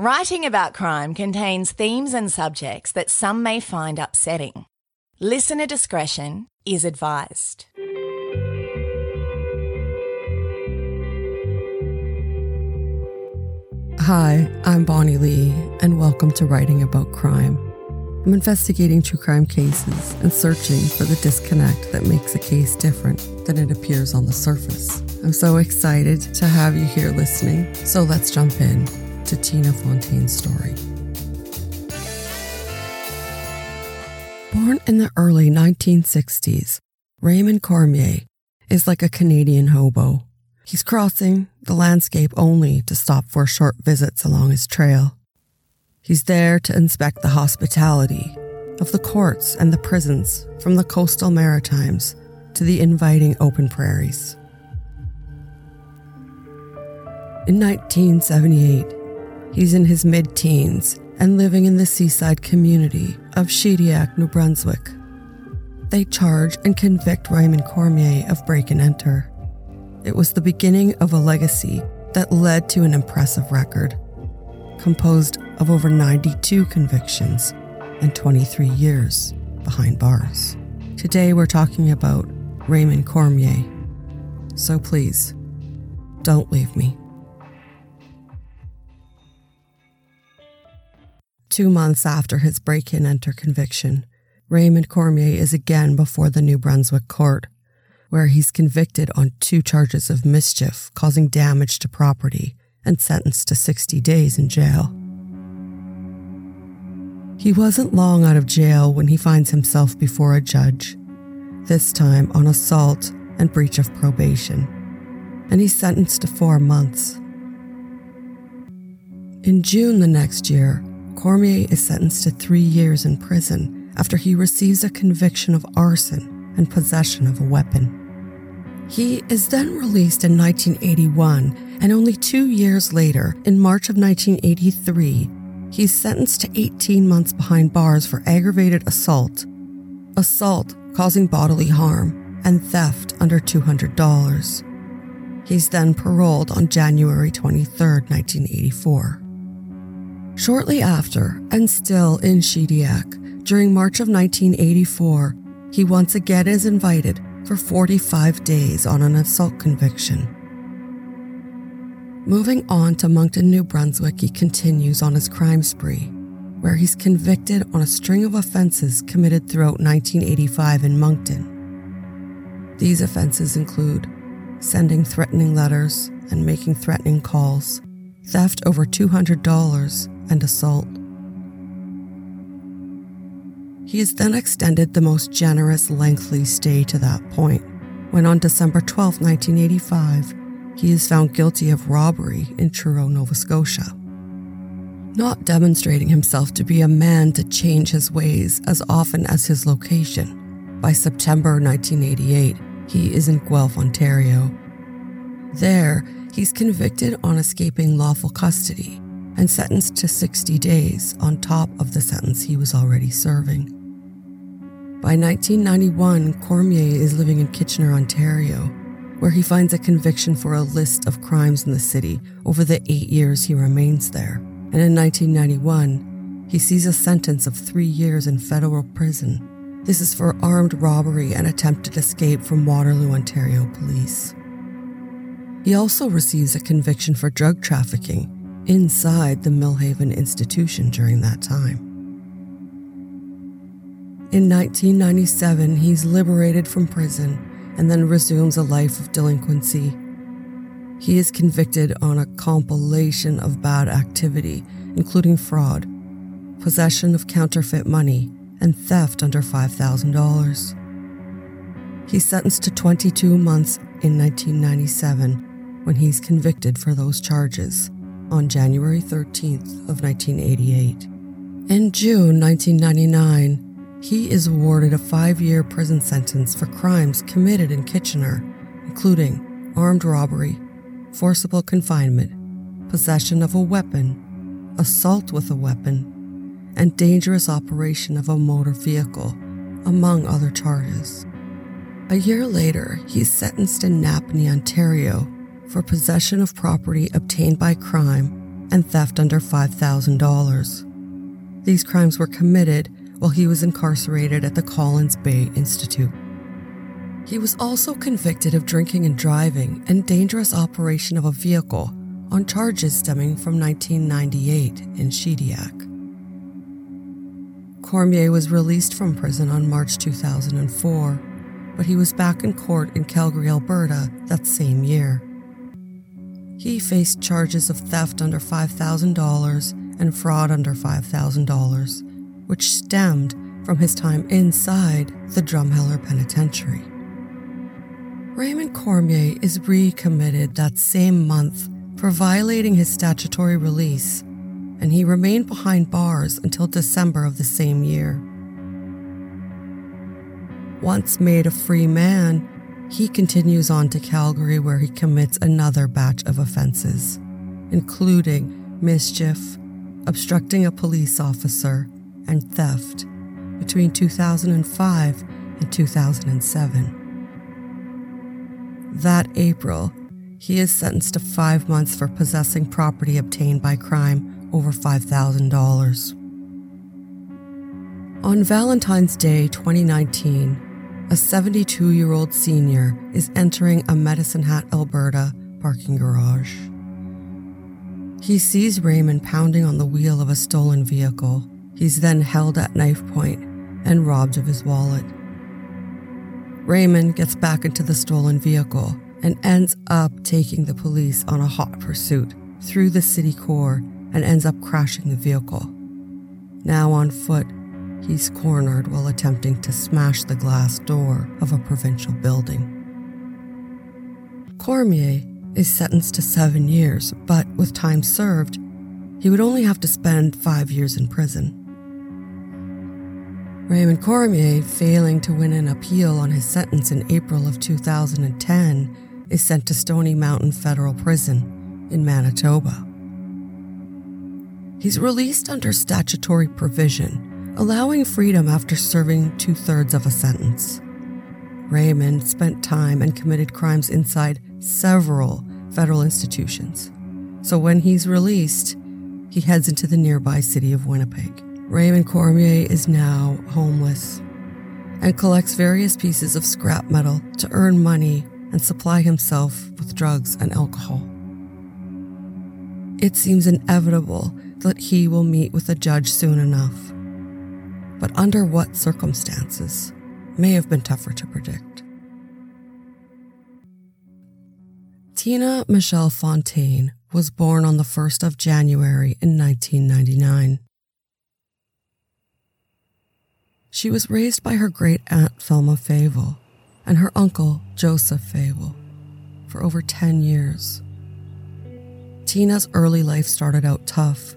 Writing about crime contains themes and subjects that some may find upsetting. Listener discretion is advised. Hi, I'm Bonnie Lee, and welcome to Writing About Crime. I'm investigating true crime cases and searching for the disconnect that makes a case different than it appears on the surface. I'm so excited to have you here listening, so let's jump in to Tina Fontaine's story. Born in the early 1960s, Raymond Cormier is like a Canadian hobo. He's crossing the landscape only to stop for short visits along his trail. He's there to inspect the hospitality of the courts and the prisons, from the coastal Maritimes to the inviting open prairies. In 1978, he's in his mid-teens and living in the seaside community of Shediac, New Brunswick. They charge and convict Raymond Cormier of break and enter. It was the beginning of a legacy that led to an impressive record, composed of over 92 convictions and 23 years behind bars. Today we're talking about Raymond Cormier. So please, don't leave me. 2 months after his break-in enter conviction, Raymond Cormier is again before the New Brunswick court, where he's convicted on 2 charges of mischief causing damage to property and sentenced to 60 days in jail. He wasn't long out of jail when he finds himself before a judge, this time on assault and breach of probation, and he's sentenced to 4 months. In June the next year, Cormier is sentenced to 3 years in prison after he receives a conviction of arson and possession of a weapon. He is then released in 1981, and only 2 years later, in March of 1983, he's sentenced to 18 months behind bars for aggravated assault causing bodily harm, and theft under $200. He's then paroled on January 23, 1984. Shortly after, and still in Shediac, during March of 1984, he once again is invited for 45 days on an assault conviction. Moving on to Moncton, New Brunswick, he continues on his crime spree, where he's convicted on a string of offenses committed throughout 1985 in Moncton. These offenses include sending threatening letters and making threatening calls, theft over $200, and assault. He is then extended the most generous, lengthy stay to that point, when on December 12, 1985, he is found guilty of robbery in Truro, Nova Scotia. Not demonstrating himself to be a man to change his ways as often as his location, by September 1988, he is in Guelph, Ontario. There, he's convicted on escaping lawful custody and sentenced to 60 days on top of the sentence he was already serving. By 1991, Cormier is living in Kitchener, Ontario, where he finds a conviction for a list of crimes in the city over the 8 years he remains there. And in 1991, he sees a sentence of 3 years in federal prison. This is for armed robbery and attempted escape from Waterloo, Ontario police. He also receives a conviction for drug trafficking inside the Millhaven institution during that time. In 1997, he's liberated from prison and then resumes a life of delinquency. He is convicted on a compilation of bad activity, including fraud, possession of counterfeit money, and theft under $5,000. He's sentenced to 22 months in 1997, when he's convicted for those charges on January 13th of 1988. In June 1999, he is awarded a 5-year prison sentence for crimes committed in Kitchener, including armed robbery, forcible confinement, possession of a weapon, assault with a weapon, and dangerous operation of a motor vehicle, among other charges. A year later, he's sentenced in Napanee, Ontario, for possession of property obtained by crime and theft under $5,000. These crimes were committed while he was incarcerated at the Collins Bay Institute. He was also convicted of drinking and driving and dangerous operation of a vehicle on charges stemming from 1998 in Shediac. Cormier was released from prison on March 2004, but he was back in court in Calgary, Alberta that same year. He faced charges of theft under $5,000 and fraud under $5,000, which stemmed from his time inside the Drumheller Penitentiary. Raymond Cormier is recommitted that same month for violating his statutory release, and he remained behind bars until December of the same year. Once made a free man, he continues on to Calgary, where he commits another batch of offenses, including mischief, obstructing a police officer, and theft between 2005 and 2007. That April, he is sentenced to 5 months for possessing property obtained by crime over $5,000. On Valentine's Day 2019, a 72-year-old senior is entering a Medicine Hat, Alberta parking garage. He sees Raymond pounding on the wheel of a stolen vehicle. He's then held at knife point and robbed of his wallet. Raymond gets back into the stolen vehicle and ends up taking the police on a hot pursuit through the city core and ends up crashing the vehicle. Now on foot, he's cornered while attempting to smash the glass door of a provincial building. Cormier is sentenced to 7 years, but with time served, he would only have to spend 5 years in prison. Raymond Cormier, failing to win an appeal on his sentence in April of 2010, is sent to Stony Mountain Federal Prison in Manitoba. He's released under statutory provision, allowing freedom after serving two-thirds of a sentence. Raymond spent time and committed crimes inside several federal institutions, so when he's released, he heads into the nearby city of Winnipeg. Raymond Cormier is now homeless and collects various pieces of scrap metal to earn money and supply himself with drugs and alcohol. It seems inevitable that he will meet with a judge soon enough, but under what circumstances may have been tougher to predict. Tina Michelle Fontaine was born on the 1st of January in 1999. She was raised by her great-aunt Thelma Favel and her uncle Joseph Favel for over 10 years. Tina's early life started out tough.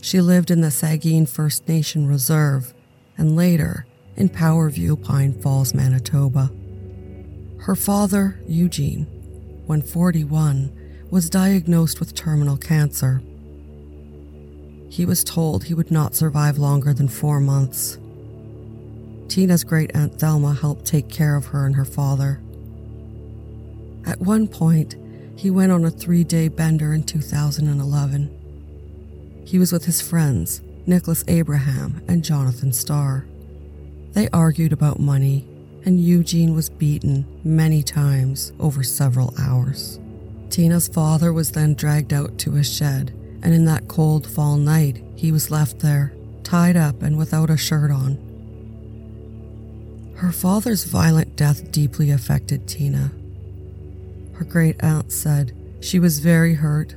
She lived in the Sagkeeng First Nation Reserve and later in Powerview, Pine Falls, Manitoba. Her father, Eugene, when 41, was diagnosed with terminal cancer. He was told he would not survive longer than 4 months. Tina's great-aunt Thelma helped take care of her and her father. At one point, he went on a 3-day bender in 2011. He was with his friends, Nicholas Abraham and Jonathan Starr. They argued about money, and Eugene was beaten many times over several hours. Tina's father was then dragged out to a shed, and in that cold fall night, he was left there, tied up and without a shirt on. Her father's violent death deeply affected Tina. Her great-aunt said she was very hurt,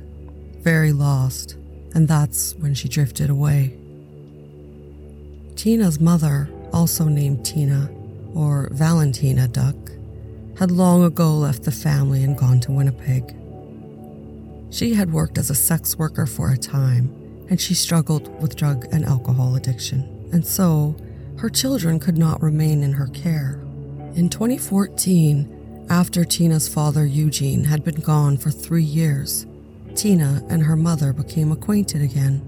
very lost, and that's when she drifted away. Tina's mother, also named Tina, or Valentina Duck, had long ago left the family and gone to Winnipeg. She had worked as a sex worker for a time, and she struggled with drug and alcohol addiction, and so her children could not remain in her care. In 2014, after Tina's father Eugene had been gone for 3 years, Tina and her mother became acquainted again.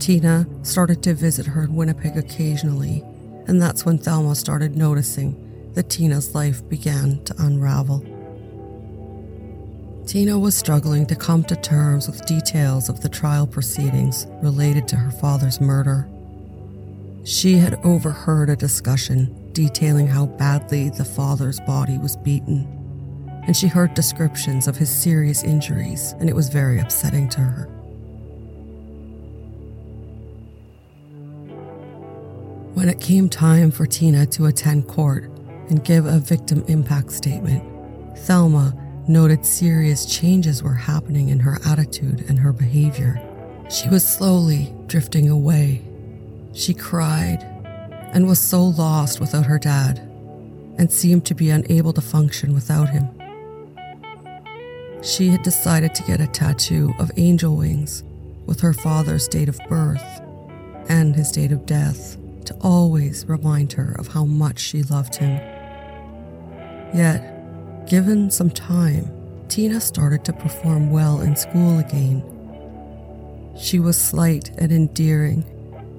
Tina started to visit her in Winnipeg occasionally, and that's when Thelma started noticing that Tina's life began to unravel. Tina was struggling to come to terms with details of the trial proceedings related to her father's murder. She had overheard a discussion detailing how badly the father's body was beaten, and she heard descriptions of his serious injuries, and it was very upsetting to her. When it came time for Tina to attend court and give a victim impact statement, Thelma noted serious changes were happening in her attitude and her behavior. She was slowly drifting away. She cried and was so lost without her dad and seemed to be unable to function without him. She had decided to get a tattoo of angel wings with her father's date of birth and his date of death to always remind her of how much she loved him. Yet, given some time, Tina started to perform well in school again. She was slight and endearing.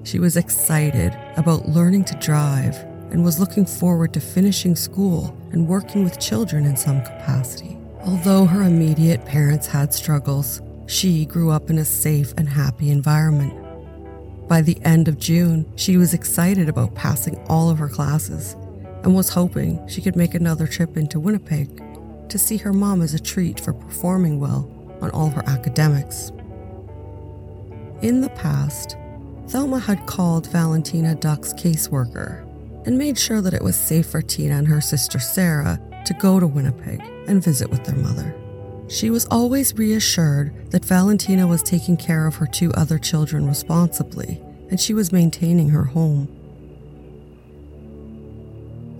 She was excited about learning to drive and was looking forward to finishing school and working with children in some capacity. Although her immediate parents had struggles, she grew up in a safe and happy environment. By the end of June, she was excited about passing all of her classes and was hoping she could make another trip into Winnipeg to see her mom as a treat for performing well on all her academics. In the past, Thelma had called Valentina Duck's caseworker and made sure that it was safe for Tina and her sister Sarah to go to Winnipeg and visit with their mother. She was always reassured that Valentina was taking care of her two other children responsibly, and she was maintaining her home.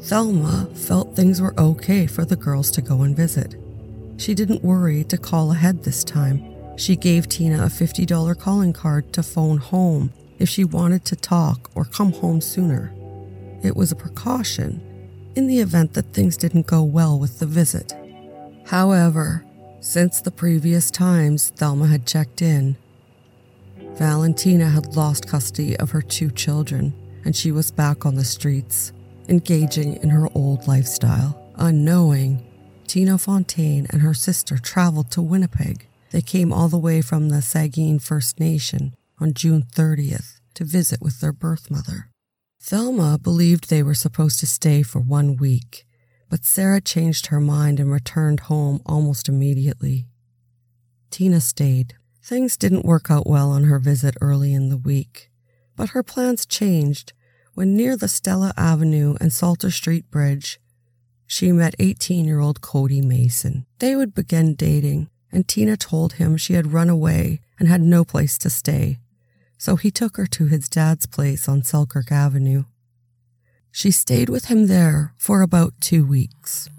Thelma felt things were okay for the girls to go and visit. She didn't worry to call ahead this time. She gave Tina a $50 calling card to phone home if she wanted to talk or come home sooner. It was a precaution in the event that things didn't go well with the visit. However, since the previous times Thelma had checked in, Valentina had lost custody of her two children, and she was back on the streets, engaging in her old lifestyle. Unknowing, Tina Fontaine and her sister traveled to Winnipeg. They came all the way from the Sagkeeng First Nation on June 30th to visit with their birth mother. Thelma believed they were supposed to stay for 1 week, but Sarah changed her mind and returned home almost immediately. Tina stayed. Things didn't work out well on her visit early in the week, but her plans changed when near the Stella Avenue and Salter Street Bridge, she met 18-year-old Cody Mason. They would begin dating, and Tina told him she had run away and had no place to stay, so he took her to his dad's place on Selkirk Avenue. She stayed with him there for about 2 weeks.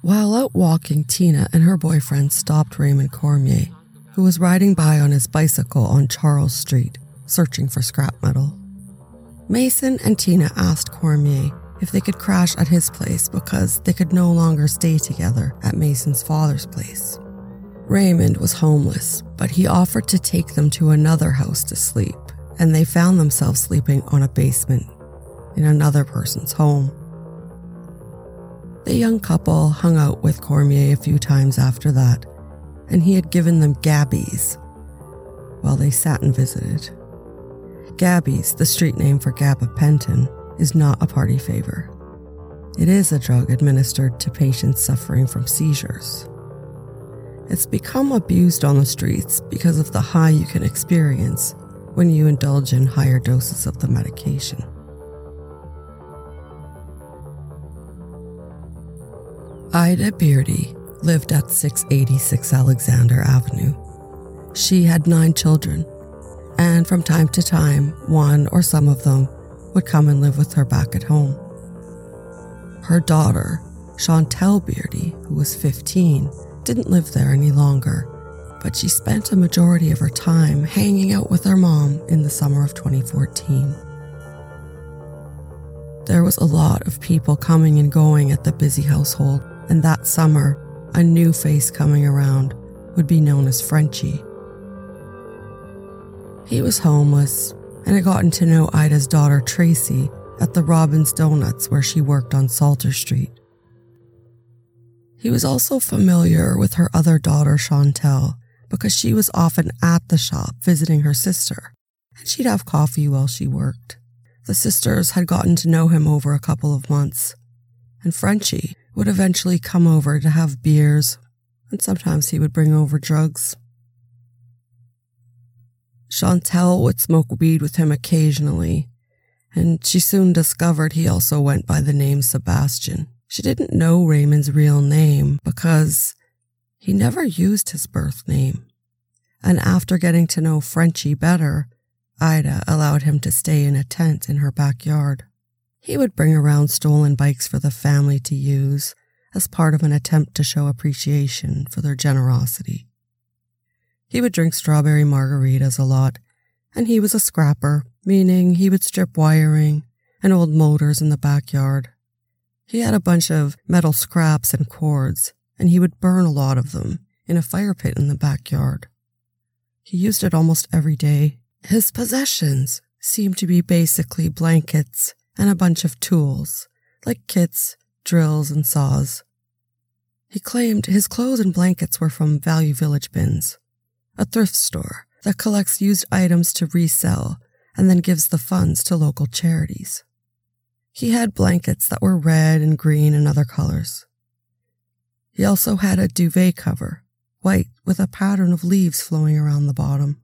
While out walking, Tina and her boyfriend stopped Raymond Cormier, who was riding by on his bicycle on Charles Street, searching for scrap metal. Mason and Tina asked Cormier if they could crash at his place because they could no longer stay together at Mason's father's place. Raymond was homeless, but he offered to take them to another house to sleep, and they found themselves sleeping on a basement in another person's home. The young couple hung out with Cormier a few times after that, and he had given them Gabby's while they sat and visited. Gabby's, the street name for gabapentin, is not a party favor. It is a drug administered to patients suffering from seizures. It's become abused on the streets because of the high you can experience when you indulge in higher doses of the medication. Ida Beardy lived at 686 Alexander Avenue. She had 9 children, and from time to time, one or some of them would come and live with her back at home. Her daughter, Chantelle Beardy, who was 15, didn't live there any longer, but she spent a majority of her time hanging out with her mom in the summer of 2014. There was a lot of people coming and going at the busy household, and that summer, a new face coming around would be known as Frenchie. He was homeless and had gotten to know Ida's daughter Tracy at the Robin's Donuts where she worked on Salter Street. He was also familiar with her other daughter, Chantelle, because she was often at the shop visiting her sister, and she'd have coffee while she worked. The sisters had gotten to know him over a couple of months, and Frenchie would eventually come over to have beers, and sometimes he would bring over drugs. Chantelle would smoke weed with him occasionally, and she soon discovered he also went by the name Sebastian. She didn't know Raymond's real name because he never used his birth name. And after getting to know Frenchie better, Ida allowed him to stay in a tent in her backyard. He would bring around stolen bikes for the family to use as part of an attempt to show appreciation for their generosity. He would drink strawberry margaritas a lot, and he was a scrapper, meaning he would strip wiring and old motors in the backyard. He had a bunch of metal scraps and cords, and he would burn a lot of them in a fire pit in the backyard. He used it almost every day. His possessions seemed to be basically blankets and a bunch of tools, like kits, drills, and saws. He claimed his clothes and blankets were from Value Village bins, a thrift store that collects used items to resell and then gives the funds to local charities. He had blankets that were red and green and other colors. He also had a duvet cover, white with a pattern of leaves flowing around the bottom.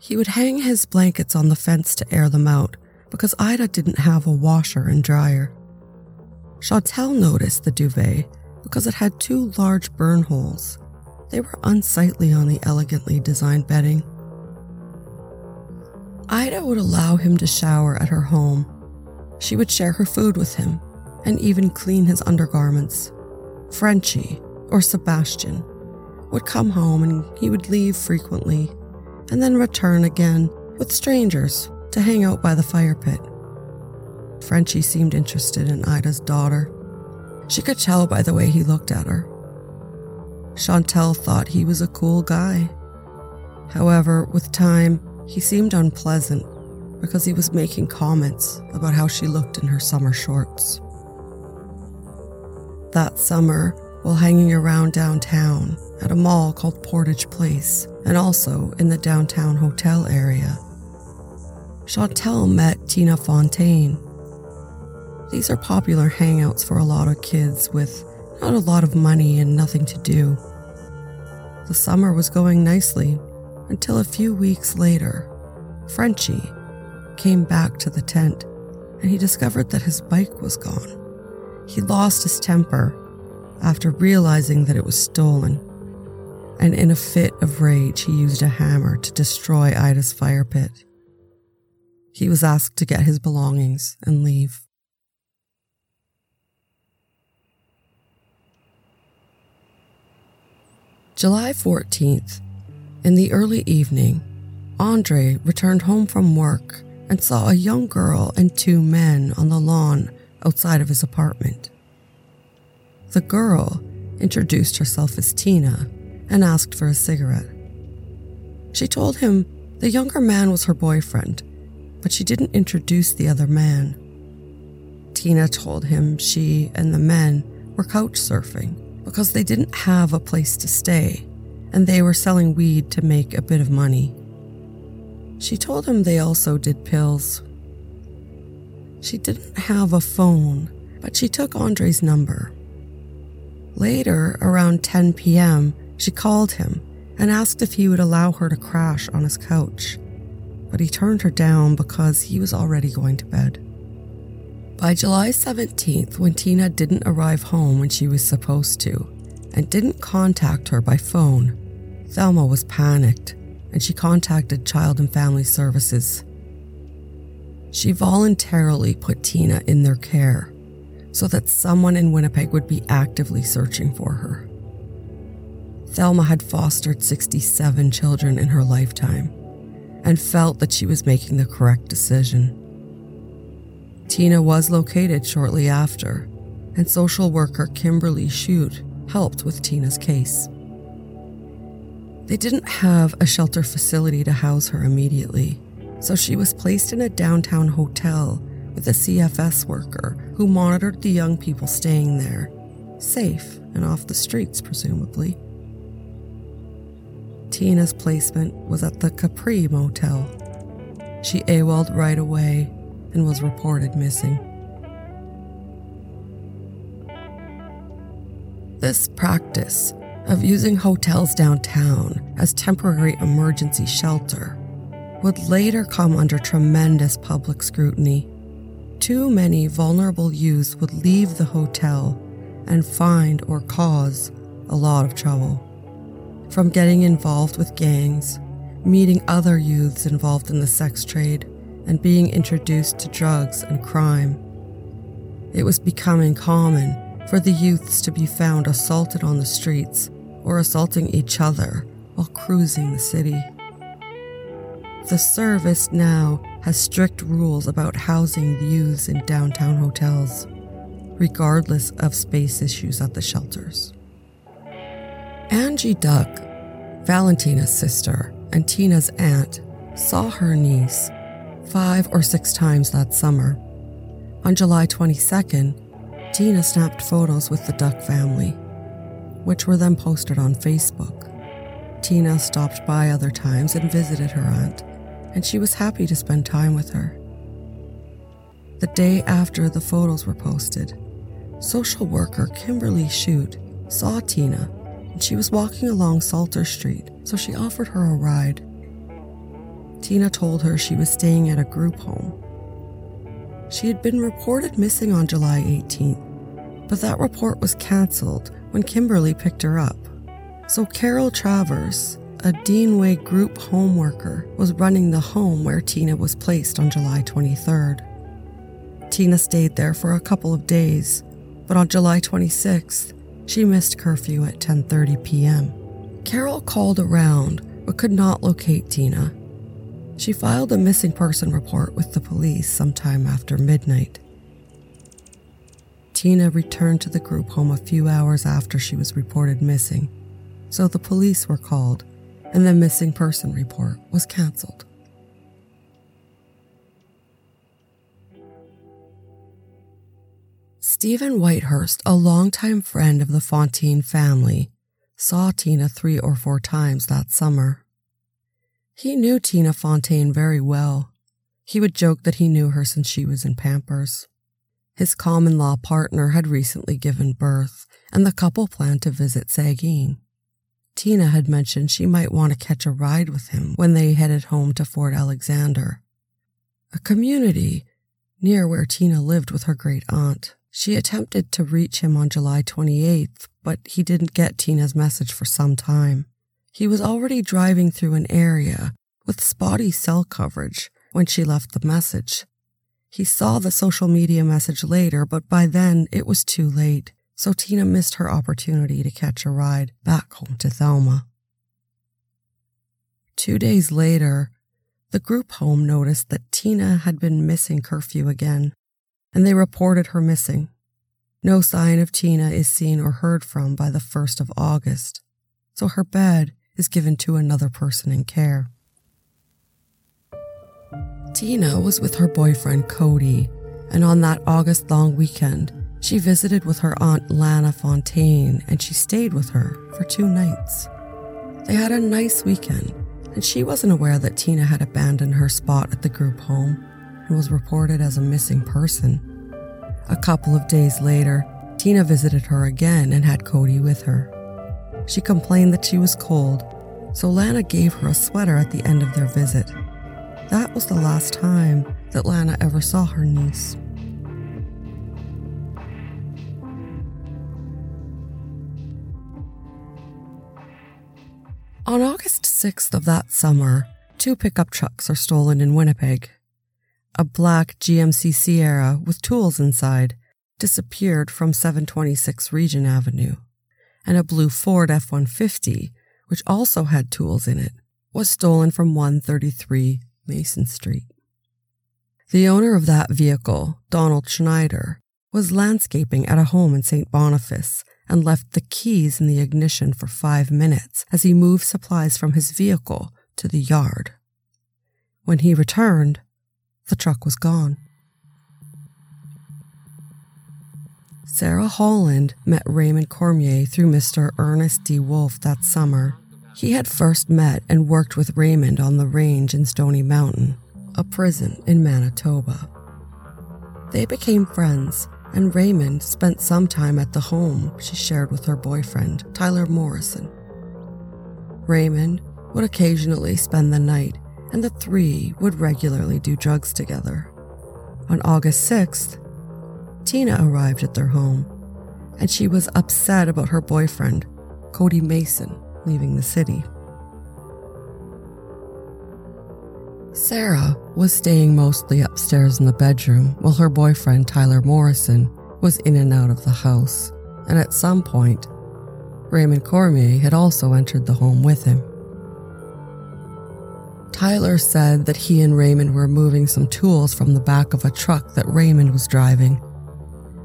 He would hang his blankets on the fence to air them out because Ida didn't have a washer and dryer. Chantelle noticed the duvet because it had two large burn holes. They were unsightly on the elegantly designed bedding. Ida would allow him to shower at her home. She would share her food with him and even clean his undergarments. Frenchie, or Sebastian, would come home and he would leave frequently and then return again with strangers to hang out by the fire pit. Frenchie seemed interested in Ida's daughter. She could tell by the way he looked at her. Chantelle thought he was a cool guy. However, with time, he seemed unpleasant because he was making comments about how she looked in her summer shorts. That summer, while hanging around downtown at a mall called Portage Place and also in the downtown hotel area, Chantelle met Tina Fontaine. These are popular hangouts for a lot of kids with not a lot of money and nothing to do. The summer was going nicely until a few weeks later, Frenchie came back to the tent and he discovered that his bike was gone. He lost his temper after realizing that it was stolen, and in a fit of rage, he used a hammer to destroy Ida's fire pit. He was asked to get his belongings and leave. July 14th, in the early evening, Andre returned home from work and saw a young girl and two men on the lawn outside of his apartment. The girl introduced herself as Tina and asked for a cigarette. She told him the younger man was her boyfriend, but she didn't introduce the other man. Tina told him she and the men were couch surfing because they didn't have a place to stay, and they were selling weed to make a bit of money. She told him they also did pills. She didn't have a phone, but she took Andre's number. Later, around 10 p.m., she called him and asked if he would allow her to crash on his couch, but he turned her down because he was already going to bed. By July 17th, when Tina didn't arrive home when she was supposed to and didn't contact her by phone, Thelma was panicked, and she contacted Child and Family Services. She voluntarily put Tina in their care so that someone in Winnipeg would be actively searching for her. Thelma had fostered 67 children in her lifetime and felt that she was making the correct decision. Tina was located shortly after, and social worker Kimberly Shute helped with Tina's case. They didn't have a shelter facility to house her immediately, so she was placed in a downtown hotel with a CFS worker who monitored the young people staying there, safe and off the streets, presumably. Tina's placement was at the Capri Motel. She AWOL'd right away and was reported missing. This practice of using hotels downtown as temporary emergency shelter would later come under tremendous public scrutiny. Too many vulnerable youths would leave the hotel and find or cause a lot of trouble. From getting involved with gangs, meeting other youths involved in the sex trade, and being introduced to drugs and crime. It was becoming common for the youths to be found assaulted on the streets or assaulting each other while cruising the city. The service now has strict rules about housing youths in downtown hotels, regardless of space issues at the shelters. Angie Duck, Valentina's sister and Tina's aunt, saw her niece 5 or 6 times that summer. On July 22nd, Tina snapped photos with the Duck family, which were then posted on Facebook. Tina stopped by other times and visited her aunt, and she was happy to spend time with her. The day after the photos were posted, social worker Kimberly Shute saw Tina, and she was walking along Salter Street, so she offered her a ride. Tina told her she was staying at a group home. She had been reported missing on July 18th, but that report was cancelled when Kimberly picked her up. So Carol Travers, a Deanway group home worker, was running the home where Tina was placed on July 23rd. Tina stayed there for a couple of days, but on July 26th, she missed curfew at 10:30 p.m. Carol called around but could not locate Tina. She filed a missing person report with the police sometime after midnight. Tina returned to the group home a few hours after she was reported missing, so the police were called and the missing person report was cancelled. Stephen Whitehurst, a longtime friend of the Fontaine family, saw Tina 3 or 4 times that summer. He knew Tina Fontaine very well. He would joke that he knew her since she was in Pampers. His common-law partner had recently given birth, and the couple planned to visit Sagkeeng. Tina had mentioned she might want to catch a ride with him when they headed home to Fort Alexander, a community near where Tina lived with her great-aunt. She attempted to reach him on July 28th, but he didn't get Tina's message for some time. He was already driving through an area with spotty cell coverage when she left the message. He saw the social media message later, but by then it was too late, so Tina missed her opportunity to catch a ride back home to Thelma. 2 days later, the group home noticed that Tina had been missing curfew again, and they reported her missing. No sign of Tina is seen or heard from by the 1st of August, so her bed is given to another person in care. Tina was with her boyfriend Cody, and on that August long weekend, she visited with her aunt Lana Fontaine, and she stayed with her for 2 nights. They had a nice weekend, and she wasn't aware that Tina had abandoned her spot at the group home and was reported as a missing person. A couple of days later, Tina visited her again and had Cody with her. She complained that she was cold, so Lana gave her a sweater at the end of their visit. That was the last time that Lana ever saw her niece. On August 6th of that summer, 2 pickup trucks are stolen in Winnipeg. A black GMC Sierra with tools inside disappeared from 726 Regent Avenue, and a blue Ford F-150, which also had tools in it, was stolen from 133 Mason Street. The owner of that vehicle, Donald Schneider, was landscaping at a home in St. Boniface and left the keys in the ignition for 5 minutes as he moved supplies from his vehicle to the yard. When he returned, the truck was gone. Sarah Holland met Raymond Cormier through Mr. Ernest D. Wolfe that summer. He had first met and worked with Raymond on the range in Stony Mountain, a prison in Manitoba. They became friends, and Raymond spent some time at the home she shared with her boyfriend, Tyler Morrison. Raymond would occasionally spend the night, and the three would regularly do drugs together. On August 6th, Tina arrived at their home, and she was upset about her boyfriend, Cody Mason, leaving the city. Sarah was staying mostly upstairs in the bedroom while her boyfriend Tyler Morrison was in and out of the house, and at some point, Raymond Cormier had also entered the home with him. Tyler said that he and Raymond were moving some tools from the back of a truck that Raymond was driving.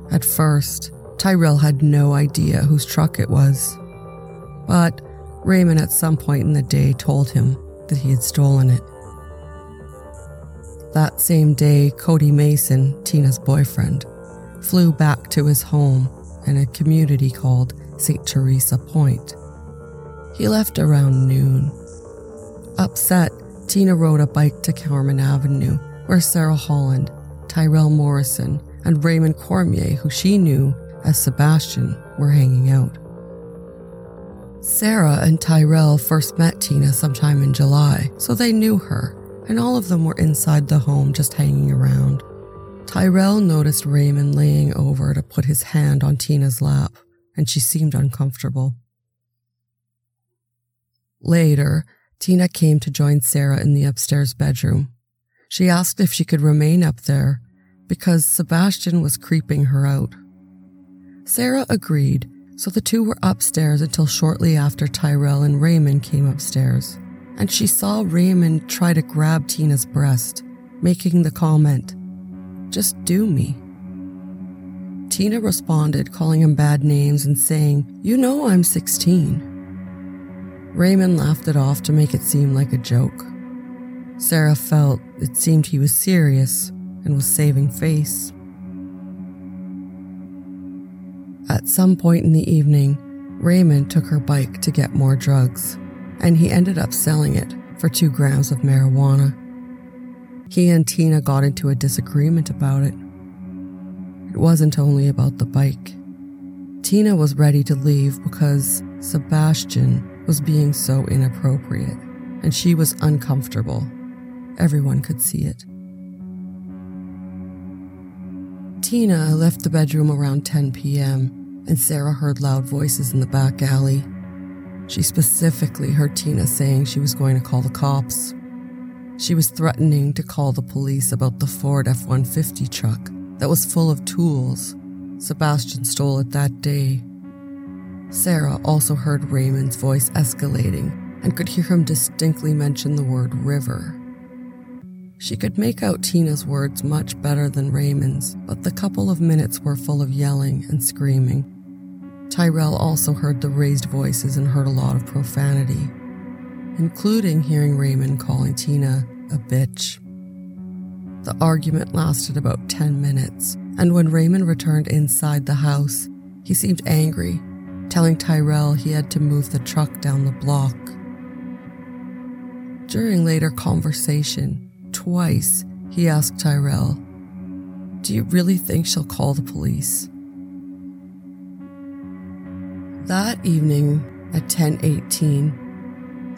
At first, Tyrell had no idea whose truck it was, but Raymond at some point in the day told him that he had stolen it. That same day, Cody Mason, Tina's boyfriend, flew back to his home in a community called St. Teresa Point. He left around noon. Upset, Tina rode a bike to Carmen Avenue, where Sarah Holland, Tyrell Morrison, and Raymond Cormier, who she knew as Sebastian, were hanging out. Sarah and Tyrell first met Tina sometime in July, so they knew her, and all of them were inside the home just hanging around. Tyrell noticed Raymond leaning over to put his hand on Tina's lap, and she seemed uncomfortable. Later, Tina came to join Sarah in the upstairs bedroom. She asked if she could remain up there because Sebastian was creeping her out. Sarah agreed, so the two were upstairs until shortly after Tyrell and Raymond came upstairs, and she saw Raymond try to grab Tina's breast, making the comment, "Just do me." Tina responded, calling him bad names and saying, "You know I'm 16." Raymond laughed it off to make it seem like a joke. Sarah felt it seemed he was serious and was saving face. At some point in the evening, Raymond took her bike to get more drugs, and he ended up selling it for 2 grams of marijuana. He and Tina got into a disagreement about it. It wasn't only about the bike. Tina was ready to leave because Sebastian was being so inappropriate, and she was uncomfortable. Everyone could see it. Tina left the bedroom around 10 p.m., and Sarah heard loud voices in the back alley. She specifically heard Tina saying she was going to call the cops. She was threatening to call the police about the Ford F-150 truck that was full of tools. Sebastian stole it that day. Sarah also heard Raymond's voice escalating and could hear him distinctly mention the word river. She could make out Tina's words much better than Raymond's, but the couple of minutes were full of yelling and screaming. Tyrell also heard the raised voices and heard a lot of profanity, including hearing Raymond calling Tina a bitch. The argument lasted about 10 minutes, and when Raymond returned inside the house, he seemed angry, telling Tyrell he had to move the truck down the block. During later conversation, twice, he asked Tyrell, "Do you really think she'll call the police?" That evening, at 10:18,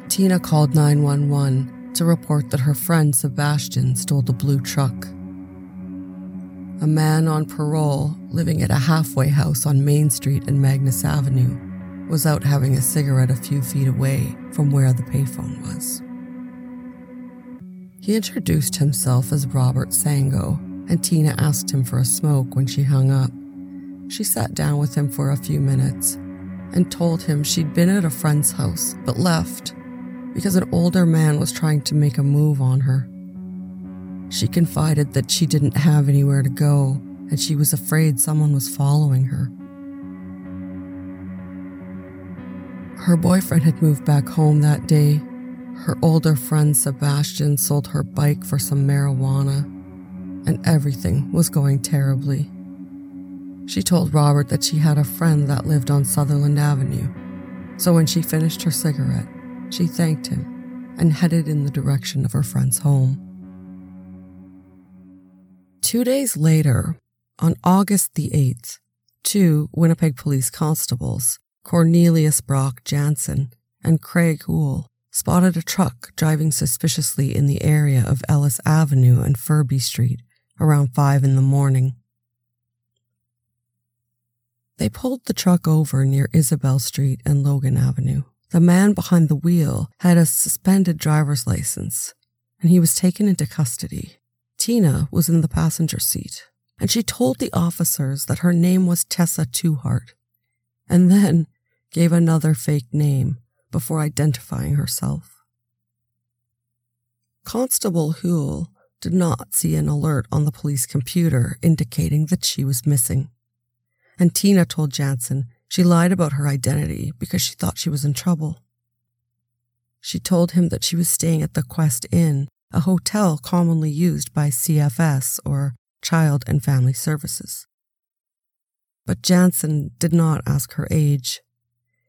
Tina called 911 to report that her friend Sebastian stole the blue truck. A man on parole living at a halfway house on Main Street and Magnus Avenue was out having a cigarette a few feet away from where the payphone was. He introduced himself as Robert Sango, and Tina asked him for a smoke when she hung up. She sat down with him for a few minutes and told him she'd been at a friend's house but left because an older man was trying to make a move on her. She confided that she didn't have anywhere to go and she was afraid someone was following her. Her boyfriend had moved back home that day. Her older friend Sebastian sold her bike for some marijuana, and everything was going terribly. She told Robert that she had a friend that lived on Sutherland Avenue, so when she finished her cigarette, she thanked him and headed in the direction of her friend's home. 2 days later, on August the 8th, two Winnipeg police constables, Cornelius Brock Jansen and Craig Houle, spotted a truck driving suspiciously in the area of Ellis Avenue and Furby Street around 5 a.m. They pulled the truck over near Isabel Street and Logan Avenue. The man behind the wheel had a suspended driver's license, and he was taken into custody. Tina was in the passenger seat, and she told the officers that her name was Tessa Twohart, and then gave another fake name before identifying herself. Constable Houle did not see an alert on the police computer indicating that she was missing, and Tina told Jansen she lied about her identity because she thought she was in trouble. She told him that she was staying at the Quest Inn, a hotel commonly used by CFS, or Child and Family Services. But Jansen did not ask her age.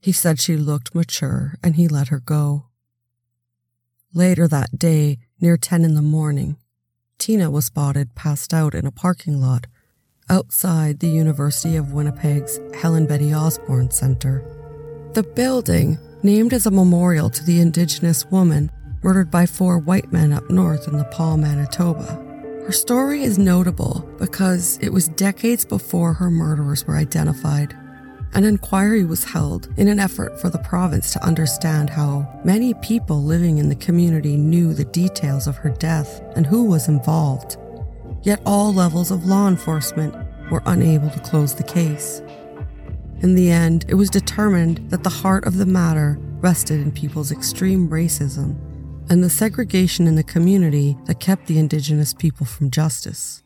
He said she looked mature, and he let her go. Later that day, near 10 a.m, Tina was spotted passed out in a parking lot outside the University of Winnipeg's Helen Betty Osborne Centre. The building, named as a memorial to the Indigenous woman murdered by 4 white men up north in Paw, Manitoba. Her story is notable because it was decades before her murderers were identified. An inquiry was held in an effort for the province to understand how many people living in the community knew the details of her death and who was involved. Yet all levels of law enforcement were unable to close the case. In the end, it was determined that the heart of the matter rested in people's extreme racism and the segregation in the community that kept the Indigenous people from justice.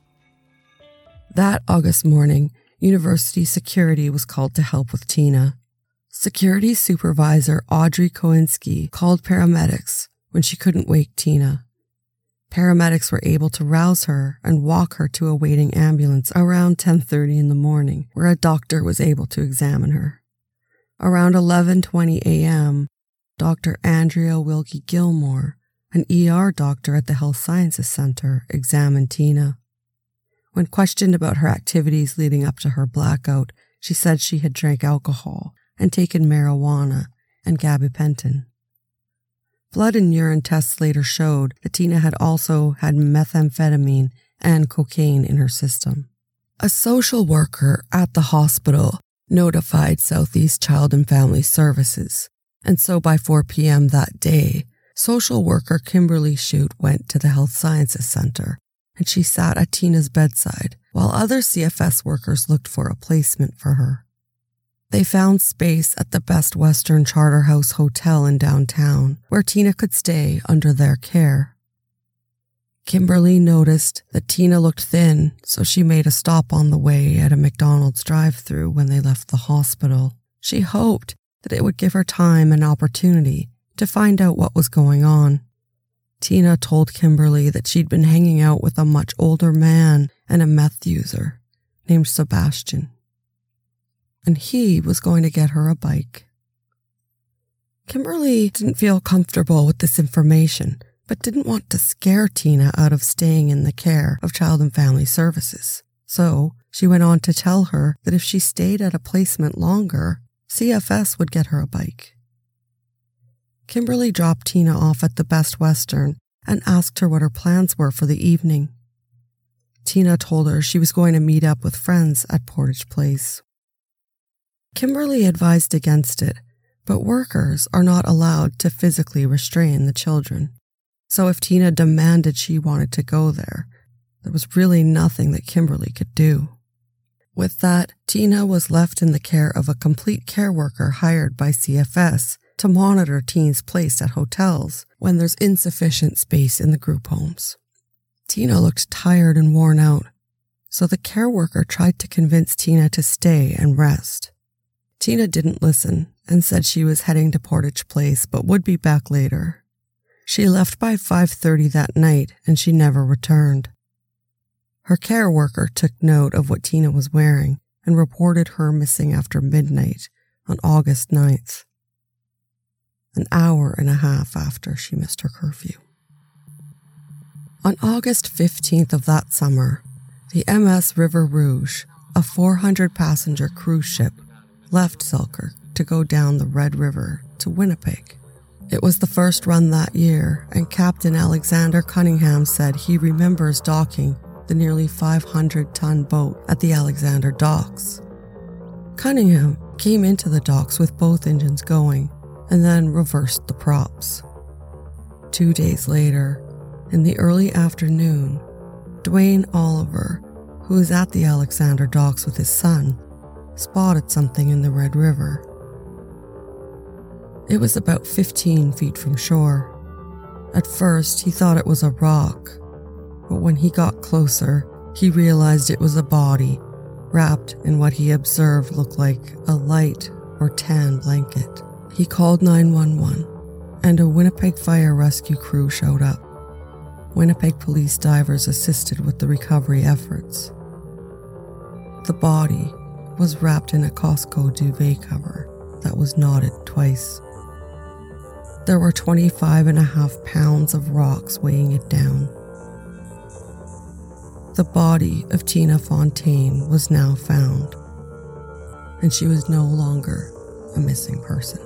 That August morning, university security was called to help with Tina. Security supervisor Audrey Koinski called paramedics when she couldn't wake Tina. Paramedics were able to rouse her and walk her to a waiting ambulance around 10:30 a.m, where a doctor was able to examine her. Around 11:20 a.m, Dr. Andrea Wilkie Gilmore, an ER doctor at the Health Sciences Center, examined Tina. When questioned about her activities leading up to her blackout, she said she had drank alcohol and taken marijuana and gabapentin. Blood and urine tests later showed that Tina had also had methamphetamine and cocaine in her system. A social worker at the hospital notified Southeast Child and Family Services, and so by 4 p.m. that day, social worker Kimberly Shute went to the Health Sciences Center, and she sat at Tina's bedside while other CFS workers looked for a placement for her. They found space at the Best Western Charterhouse Hotel in downtown, where Tina could stay under their care. Kimberly noticed that Tina looked thin, so she made a stop on the way at a McDonald's drive-thru when they left the hospital. She hoped that it would give her time and opportunity to find out what was going on. Tina told Kimberly that she'd been hanging out with a much older man and a meth user named Sebastian, and he was going to get her a bike. Kimberly didn't feel comfortable with this information, but didn't want to scare Tina out of staying in the care of Child and Family Services. So she went on to tell her that if she stayed at a placement longer, CFS would get her a bike. Kimberly dropped Tina off at the Best Western and asked her what her plans were for the evening. Tina told her she was going to meet up with friends at Portage Place. Kimberly advised against it, but workers are not allowed to physically restrain the children. So if Tina demanded she wanted to go there, there was really nothing that Kimberly could do. With that, Tina was left in the care of a complete care worker hired by CFS to monitor teens placed at hotels when there's insufficient space in the group homes. Tina looked tired and worn out, so the care worker tried to convince Tina to stay and rest. Tina didn't listen and said she was heading to Portage Place but would be back later. She left by 5:30 that night and she never returned. Her care worker took note of what Tina was wearing and reported her missing after midnight on August 9th, an hour and a half after she missed her curfew. On August 15th of that summer, the MS River Rouge, a 400-passenger cruise ship, left Selkirk to go down the Red River to Winnipeg. It was the first run that year, and Captain Alexander Cunningham said he remembers docking the nearly 500-ton boat at the Alexander docks. Cunningham came into the docks with both engines going, and then reversed the props. 2 days later, in the early afternoon, Dwayne Oliver, who was at the Alexander docks with his son, spotted something in the Red River. It was about 15 feet from shore. At first, he thought it was a rock, but when he got closer, he realized it was a body wrapped in what he observed looked like a light or tan blanket. He called 911, and a Winnipeg fire rescue crew showed up. Winnipeg police divers assisted with the recovery efforts. The body was wrapped in a Costco duvet cover that was knotted twice. There were 25.5 pounds of rocks weighing it down. The body of Tina Fontaine was now found, and she was no longer a missing person.